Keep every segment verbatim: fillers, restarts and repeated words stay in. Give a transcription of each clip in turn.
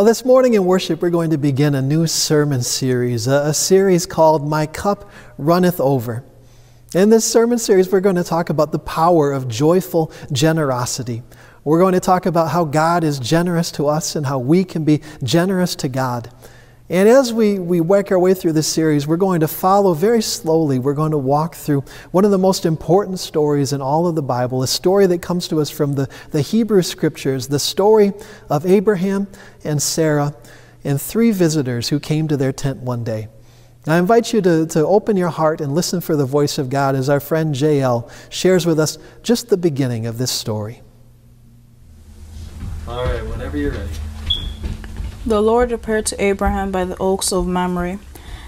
Well, this morning in worship, we're going to begin a new sermon series, a series called My Cup Runneth Over. In this sermon series, we're going to talk about the power of joyful generosity. We're going to talk about how God is generous to us and how we can be generous to God. And as we, we work our way through this series, we're going to follow very slowly. We're going to walk through one of the most important stories in all of the Bible, a story that comes to us from the, the Hebrew Scriptures, the story of Abraham and Sarah and three visitors who came to their tent one day. I invite you to, to open your heart and listen for the voice of God as our friend J L shares with us just the beginning of this story. All right, whenever you're ready. The Lord appeared to Abraham by the oaks of Mamre,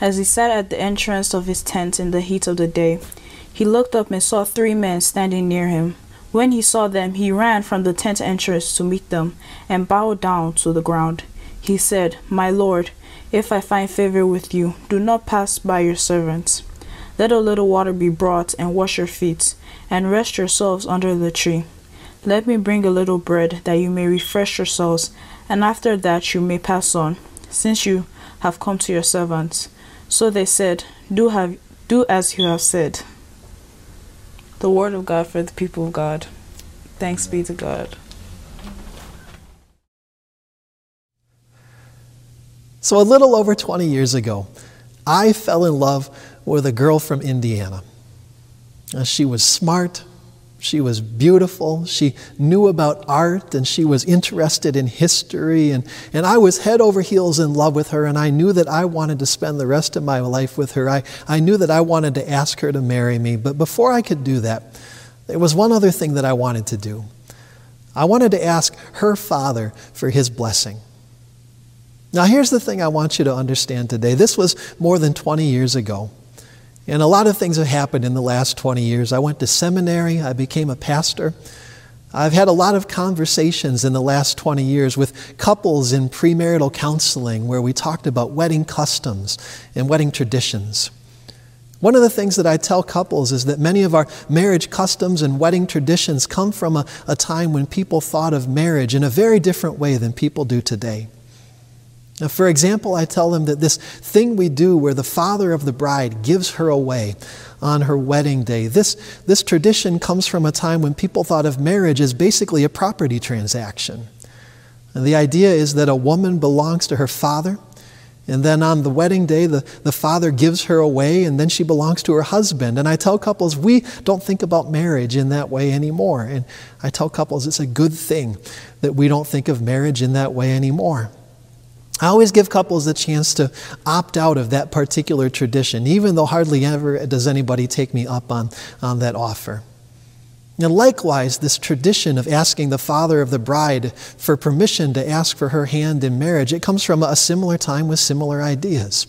as he sat at the entrance of his tent in the heat of the day. He looked up and saw three men standing near him. When he saw them, he ran from the tent entrance to meet them and bowed down to the ground. He said, "My Lord, if I find favor with you, do not pass by your servants. Let a little water be brought and wash your feet, and rest yourselves under the tree. Let me bring a little bread that you may refresh yourselves, and after that you may pass on, since you have come to your servants." So they said, Do have do as you have said." The word of God for the people of God. Thanks be to God. So a little over twenty years ago, I fell in love with a girl from Indiana. She was smart. She was beautiful, she knew about art, and she was interested in history, and, and I was head over heels in love with her, and I knew that I wanted to spend the rest of my life with her. I, I knew that I wanted to ask her to marry me, but before I could do that, there was one other thing that I wanted to do. I wanted to ask her father for his blessing. Now here's the thing I want you to understand today. This was more than twenty years ago. And a lot of things have happened in the last twenty years. I went to seminary. I became a pastor. I've had a lot of conversations in the last twenty years with couples in premarital counseling where we talked about wedding customs and wedding traditions. One of the things that I tell couples is that many of our marriage customs and wedding traditions come from a, a time when people thought of marriage in a very different way than people do today. Now, for example, I tell them that this thing we do where the father of the bride gives her away on her wedding day, this, this tradition comes from a time when people thought of marriage as basically a property transaction. And the idea is that a woman belongs to her father, and then on the wedding day, the, the father gives her away, and then she belongs to her husband. And I tell couples, we don't think about marriage in that way anymore. And I tell couples it's a good thing that we don't think of marriage in that way anymore. I always give couples the chance to opt out of that particular tradition, even though hardly ever does anybody take me up on, on that offer. And likewise, this tradition of asking the father of the bride for permission to ask for her hand in marriage, it comes from a similar time with similar ideas.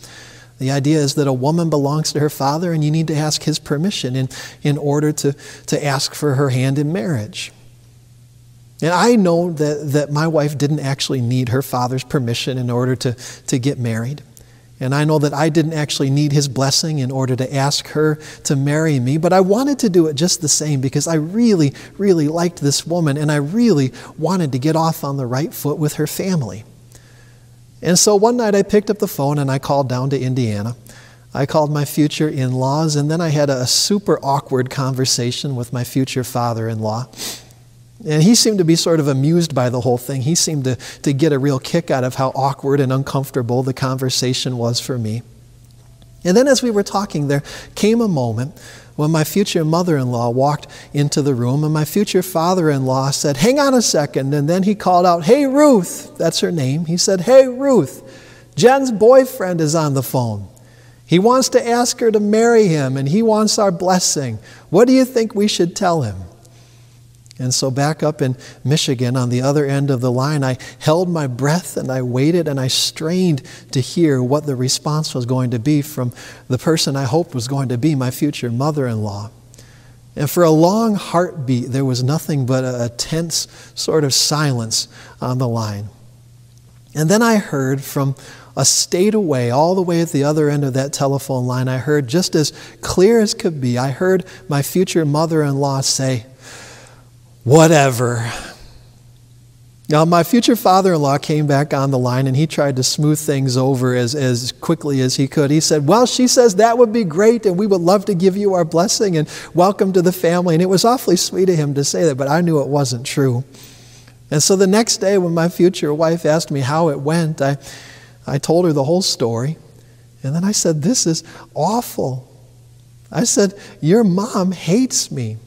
The idea is that a woman belongs to her father and you need to ask his permission in, in order to, to ask for her hand in marriage. And I know that, that my wife didn't actually need her father's permission in order to, to get married. And I know that I didn't actually need his blessing in order to ask her to marry me. But I wanted to do it just the same because I really, really liked this woman. And I really wanted to get off on the right foot with her family. And so one night I picked up the phone and I called down to Indiana. I called my future in-laws. And then I had a super awkward conversation with my future father-in-law. And he seemed to be sort of amused by the whole thing. He seemed to, to get a real kick out of how awkward and uncomfortable the conversation was for me. And then as we were talking, there came a moment when my future mother-in-law walked into the room and my future father-in-law said, "Hang on a second." And then he called out, "Hey, Ruth." That's her name. He said, "Hey, Ruth, Jen's boyfriend is on the phone. He wants to ask her to marry him and he wants our blessing. What do you think we should tell him?" And so back up in Michigan on the other end of the line, I held my breath and I waited and I strained to hear what the response was going to be from the person I hoped was going to be my future mother-in-law. And for a long heartbeat, there was nothing but a tense sort of silence on the line. And then I heard from a state away, all the way at the other end of that telephone line, I heard just as clear as could be, I heard my future mother-in-law say, "Whatever." Now, my future father-in-law came back on the line, and he tried to smooth things over as, as quickly as he could. He said, well, she says that would be great, and we would love to give you our blessing and welcome to the family. And it was awfully sweet of him to say that, but I knew it wasn't true. And so the next day when my future wife asked me how it went, I, I told her the whole story. And then I said, this is awful. I said, your mom hates me.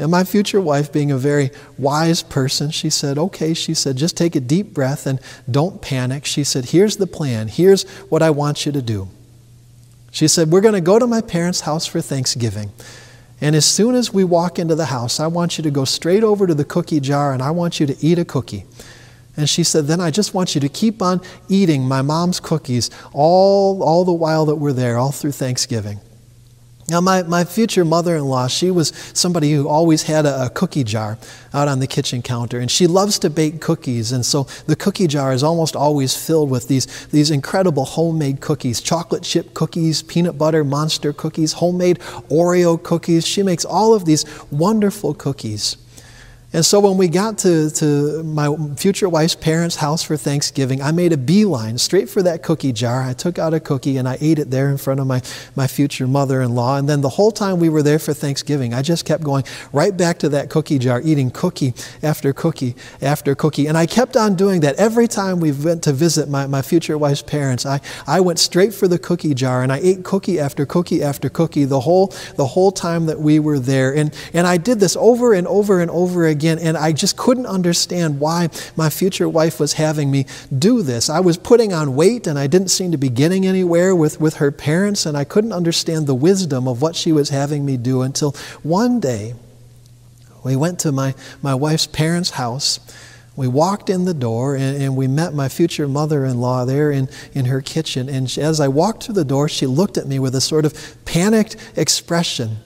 And my future wife, being a very wise person, she said, okay, she said, just take a deep breath and don't panic. She said, here's the plan. Here's what I want you to do. She said, we're going to go to my parents' house for Thanksgiving. And as soon as we walk into the house, I want you to go straight over to the cookie jar and I want you to eat a cookie. And she said, then I just want you to keep on eating my mom's cookies all, all the while that we're there, all through Thanksgiving. Now, my, my future mother-in-law, she was somebody who always had a, a cookie jar out on the kitchen counter, and she loves to bake cookies, and so the cookie jar is almost always filled with these, these incredible homemade cookies, chocolate chip cookies, peanut butter monster cookies, homemade Oreo cookies. She makes all of these wonderful cookies. And so when we got to, to my future wife's parents' house for Thanksgiving, I made a beeline straight for that cookie jar. I took out a cookie and I ate it there in front of my, my future mother-in-law. And then the whole time we were there for Thanksgiving, I just kept going right back to that cookie jar, eating cookie after cookie after cookie. And I kept on doing that. Every time we went to visit my, my future wife's parents, I, I went straight for the cookie jar and I ate cookie after cookie after cookie the whole, the whole time that we were there. And, and I did this over and over and over again. Again, and I just couldn't understand why my future wife was having me do this. I was putting on weight and I didn't seem to be getting anywhere with, with her parents, and I couldn't understand the wisdom of what she was having me do until one day we went to my, my wife's parents' house. We walked in the door and, and we met my future mother-in-law there in, in her kitchen, and she, as I walked through the door, she looked at me with a sort of panicked expression.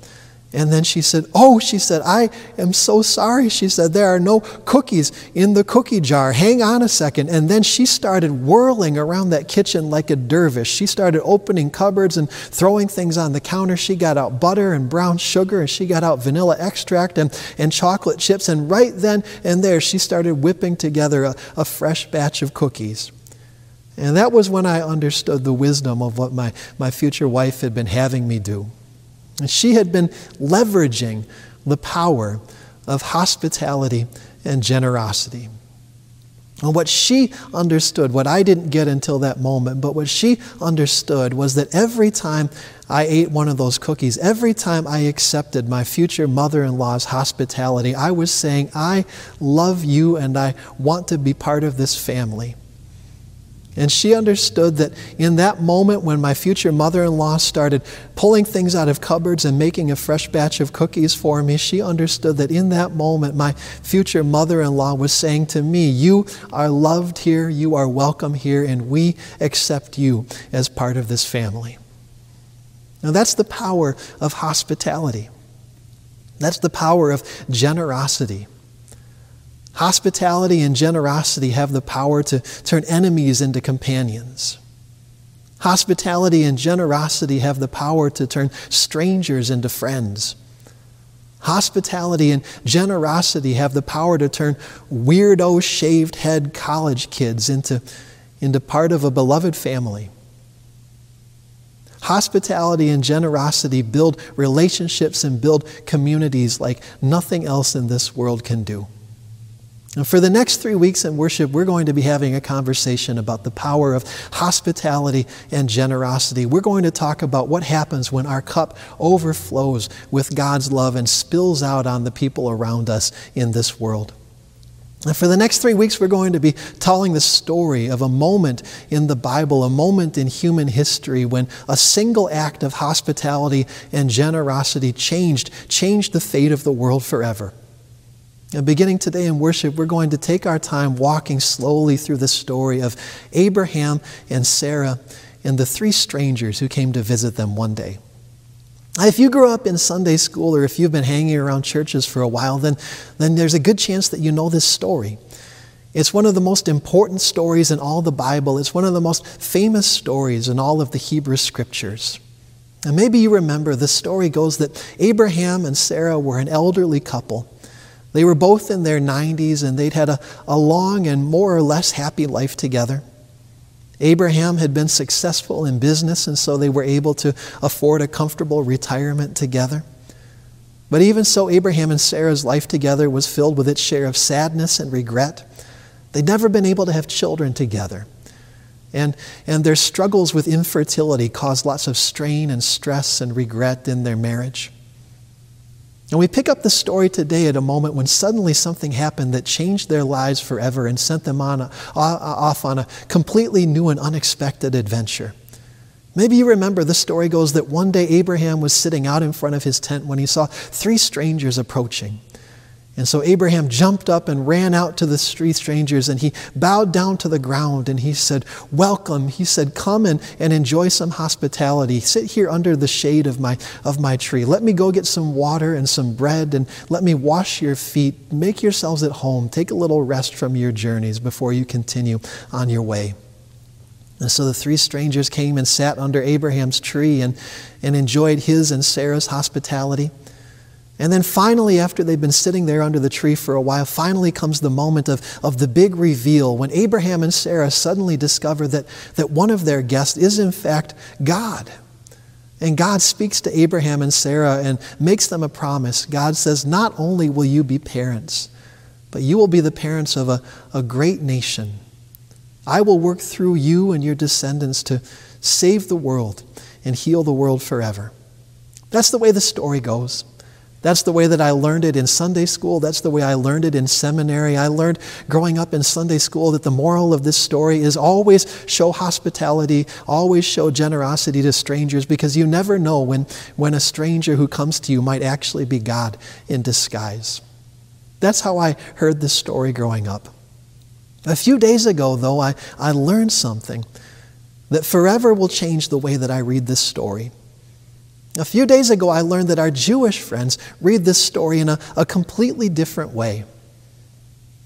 And then she said, oh, she said, I am so sorry. She said, there are no cookies in the cookie jar. Hang on a second. And then she started whirling around that kitchen like a dervish. She started opening cupboards and throwing things on the counter. She got out butter and brown sugar, and she got out vanilla extract and, and chocolate chips. And right then and there, she started whipping together a, a fresh batch of cookies. And that was when I understood the wisdom of what my, my future wife had been having me do. And she had been leveraging the power of hospitality and generosity. And what she understood, what I didn't get until that moment, but what she understood was that every time I ate one of those cookies, every time I accepted my future mother-in-law's hospitality, I was saying, I love you and I want to be part of this family. And she understood that in that moment when my future mother-in-law started pulling things out of cupboards and making a fresh batch of cookies for me, she understood that in that moment my future mother-in-law was saying to me, you are loved here, you are welcome here, and we accept you as part of this family. Now that's the power of hospitality. That's the power of generosity. Hospitality and generosity have the power to turn enemies into companions. Hospitality and generosity have the power to turn strangers into friends. Hospitality and generosity have the power to turn weirdo, shaved-head college kids into, into part of a beloved family. Hospitality and generosity build relationships and build communities like nothing else in this world can do. And for the next three weeks in worship, we're going to be having a conversation about the power of hospitality and generosity. We're going to talk about what happens when our cup overflows with God's love and spills out on the people around us in this world. And for the next three weeks, we're going to be telling the story of a moment in the Bible, a moment in human history when a single act of hospitality and generosity changed, changed the fate of the world forever. And beginning today in worship, we're going to take our time walking slowly through the story of Abraham and Sarah and the three strangers who came to visit them one day. If you grew up in Sunday school or if you've been hanging around churches for a while, then, then there's a good chance that you know this story. It's one of the most important stories in all the Bible. It's one of the most famous stories in all of the Hebrew Scriptures. And maybe you remember the story goes that Abraham and Sarah were an elderly couple. They were both in their nineties, and they'd had a, a long and more or less happy life together. Abraham had been successful in business, and so they were able to afford a comfortable retirement together. But even so, Abraham and Sarah's life together was filled with its share of sadness and regret. They'd never been able to have children together. And, and their struggles with infertility caused lots of strain and stress and regret in their marriage. And we pick up the story today at a moment when suddenly something happened that changed their lives forever and sent them on a, off on a completely new and unexpected adventure. Maybe you remember the story goes that one day Abraham was sitting out in front of his tent when he saw three strangers approaching. And so Abraham jumped up and ran out to the three strangers, and he bowed down to the ground and he said, "Welcome." He said, "Come and, and enjoy some hospitality. Sit here under the shade of my, of my tree. Let me go get some water and some bread, and let me wash your feet. Make yourselves at home. Take a little rest from your journeys before you continue on your way." And so the three strangers came and sat under Abraham's tree and, and enjoyed his and Sarah's hospitality. And then finally, after they've been sitting there under the tree for a while, finally comes the moment of, of the big reveal when Abraham and Sarah suddenly discover that, that one of their guests is in fact God. And God speaks to Abraham and Sarah and makes them a promise. God says, not only will you be parents, but you will be the parents of a, a great nation. I will work through you and your descendants to save the world and heal the world forever. That's the way the story goes. That's the way that I learned it in Sunday school. That's the way I learned it in seminary. I learned growing up in Sunday school that the moral of this story is always show hospitality, always show generosity to strangers, because you never know when, when a stranger who comes to you might actually be God in disguise. That's how I heard this story growing up. A few days ago, though, I, I learned something that forever will change the way that I read this story. A few days ago, I learned that our Jewish friends read this story in a, a completely different way.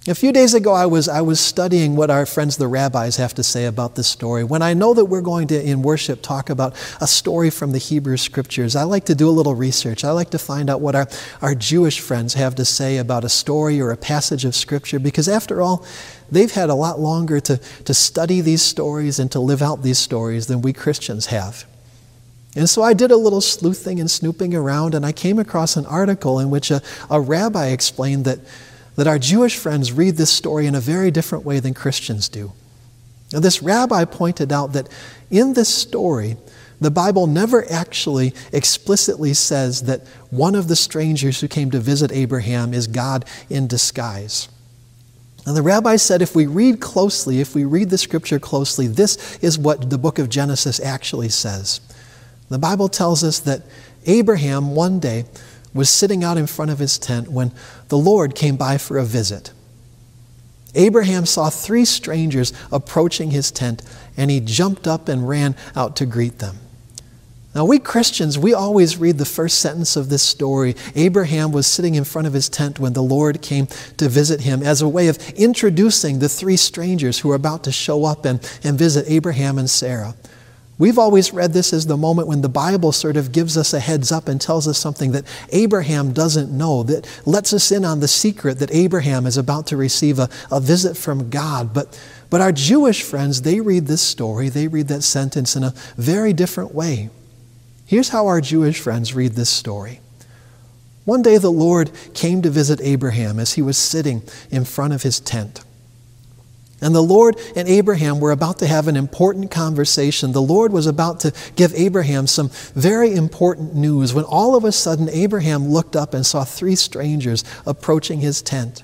A few days ago, I was, I was studying what our friends the rabbis have to say about this story. When I know that we're going to, in worship, talk about a story from the Hebrew Scriptures, I like to do a little research. I like to find out what our, our Jewish friends have to say about a story or a passage of Scripture, because after all, they've had a lot longer to, to study these stories and to live out these stories than we Christians have. And so I did a little sleuthing and snooping around, and I came across an article in which a, a rabbi explained that, that our Jewish friends read this story in a very different way than Christians do. Now, this rabbi pointed out that in this story, the Bible never actually explicitly says that one of the strangers who came to visit Abraham is God in disguise. And the rabbi said, if we read closely, if we read the Scripture closely, this is what the book of Genesis actually says. The Bible tells us that Abraham one day was sitting out in front of his tent when the Lord came by for a visit. Abraham saw three strangers approaching his tent, and he jumped up and ran out to greet them. Now, we Christians, we always read the first sentence of this story, Abraham was sitting in front of his tent when the Lord came to visit him, as a way of introducing the three strangers who are about to show up and, and visit Abraham and Sarah. We've always read this as the moment when the Bible sort of gives us a heads up and tells us something that Abraham doesn't know, that lets us in on the secret that Abraham is about to receive a, a visit from God. But, but our Jewish friends, they read this story, they read that sentence in a very different way. Here's how our Jewish friends read this story. One day the Lord came to visit Abraham as he was sitting in front of his tent. And the Lord and Abraham were about to have an important conversation. The Lord was about to give Abraham some very important news when all of a sudden Abraham looked up and saw three strangers approaching his tent.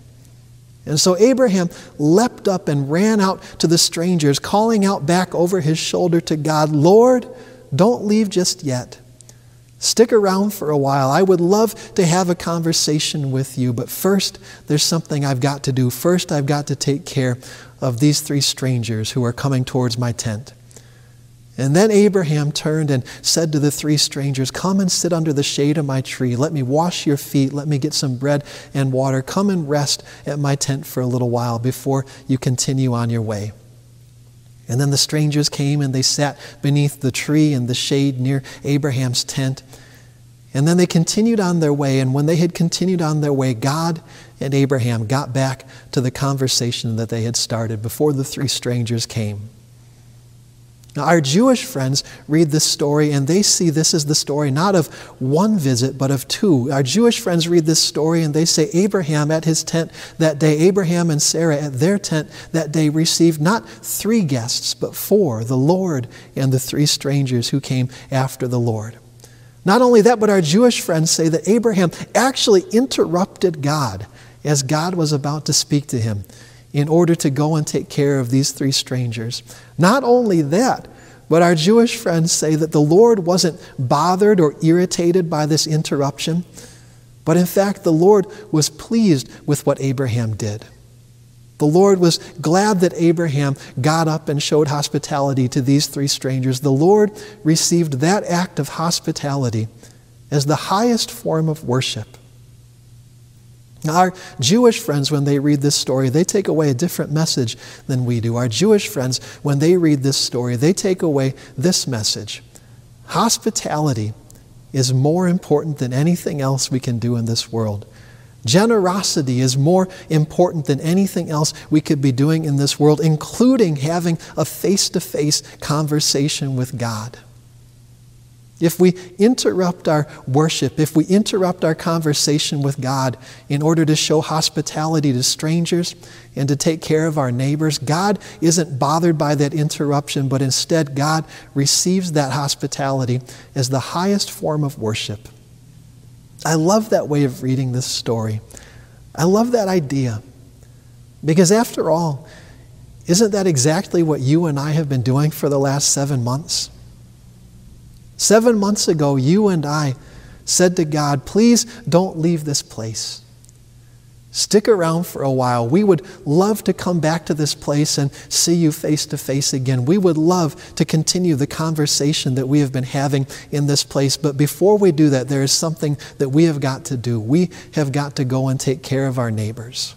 And so Abraham leapt up and ran out to the strangers, calling out back over his shoulder to God, "Lord, don't leave just yet. Stick around for a while. I would love to have a conversation with you, but first there's something I've got to do. First I've got to take care of these three strangers who are coming towards my tent." And then Abraham turned and said to the three strangers, "Come and sit under the shade of my tree. Let me wash your feet. Let me get some bread and water. Come and rest at my tent for a little while before you continue on your way." And then the strangers came and they sat beneath the tree in the shade near Abraham's tent. And then they continued on their way, and when they had continued on their way, God and Abraham got back to the conversation that they had started before the three strangers came. Now, our Jewish friends read this story, and they see this is the story not of one visit, but of two. Our Jewish friends read this story, and they say Abraham at his tent that day, Abraham and Sarah at their tent that day received not three guests, but four, the Lord and the three strangers who came after the Lord. Not only that, but our Jewish friends say that Abraham actually interrupted God as God was about to speak to him, in order to go and take care of these three strangers. Not only that, but our Jewish friends say that the Lord wasn't bothered or irritated by this interruption, but in fact the Lord was pleased with what Abraham did. The Lord was glad that Abraham got up and showed hospitality to these three strangers. The Lord received that act of hospitality as the highest form of worship. Now, our Jewish friends, when they read this story, they take away a different message than we do. Our Jewish friends, when they read this story, they take away this message. Hospitality is more important than anything else we can do in this world. Generosity is more important than anything else we could be doing in this world, including having a face-to-face conversation with God. If we interrupt our worship, if we interrupt our conversation with God in order to show hospitality to strangers and to take care of our neighbors, God isn't bothered by that interruption, but instead God receives that hospitality as the highest form of worship. I love that way of reading this story. I love that idea. Because after all, isn't that exactly what you and I have been doing for the last seven months? Seven months ago, you and I said to God, please don't leave this place. Stick around for a while. We would love to come back to this place and see you face to face again. We would love to continue the conversation that we have been having in this place. But before we do that, there is something that we have got to do. We have got to go and take care of our neighbors.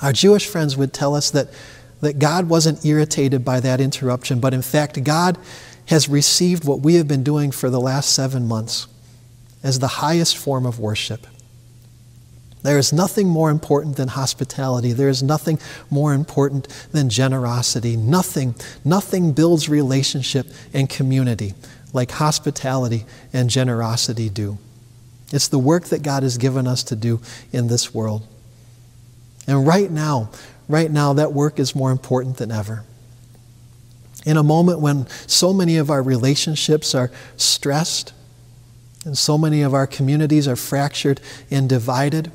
Our Jewish friends would tell us that, that God wasn't irritated by that interruption, but in fact, God has received what we have been doing for the last seven months as the highest form of worship. There is nothing more important than hospitality. There is nothing more important than generosity. Nothing, nothing builds relationship and community like hospitality and generosity do. It's the work that God has given us to do in this world. And right now, right now, that work is more important than ever. In a moment when so many of our relationships are stressed and so many of our communities are fractured and divided,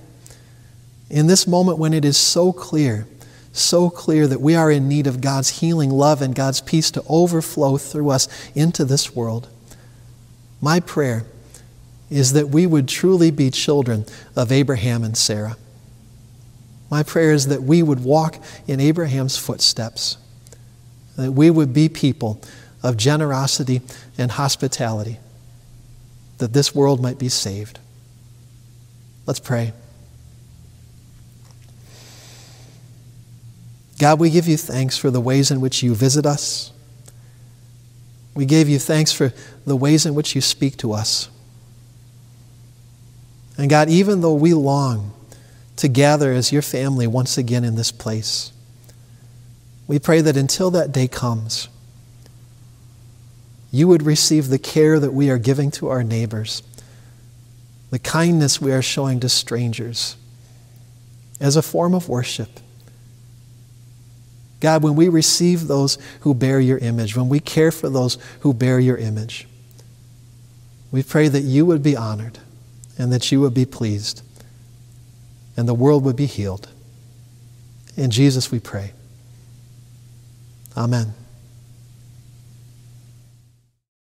in this moment when it is so clear, so clear that we are in need of God's healing love and God's peace to overflow through us into this world, my prayer is that we would truly be children of Abraham and Sarah. My prayer is that we would walk in Abraham's footsteps, that we would be people of generosity and hospitality, that this world might be saved. Let's pray. God, we give you thanks for the ways in which you visit us. We give you thanks for the ways in which you speak to us. And God, even though we long to gather as your family once again in this place, we pray that until that day comes, you would receive the care that we are giving to our neighbors, the kindness we are showing to strangers, as a form of worship. God, when we receive those who bear your image, when we care for those who bear your image, we pray that you would be honored and that you would be pleased and the world would be healed. In Jesus we pray. Amen.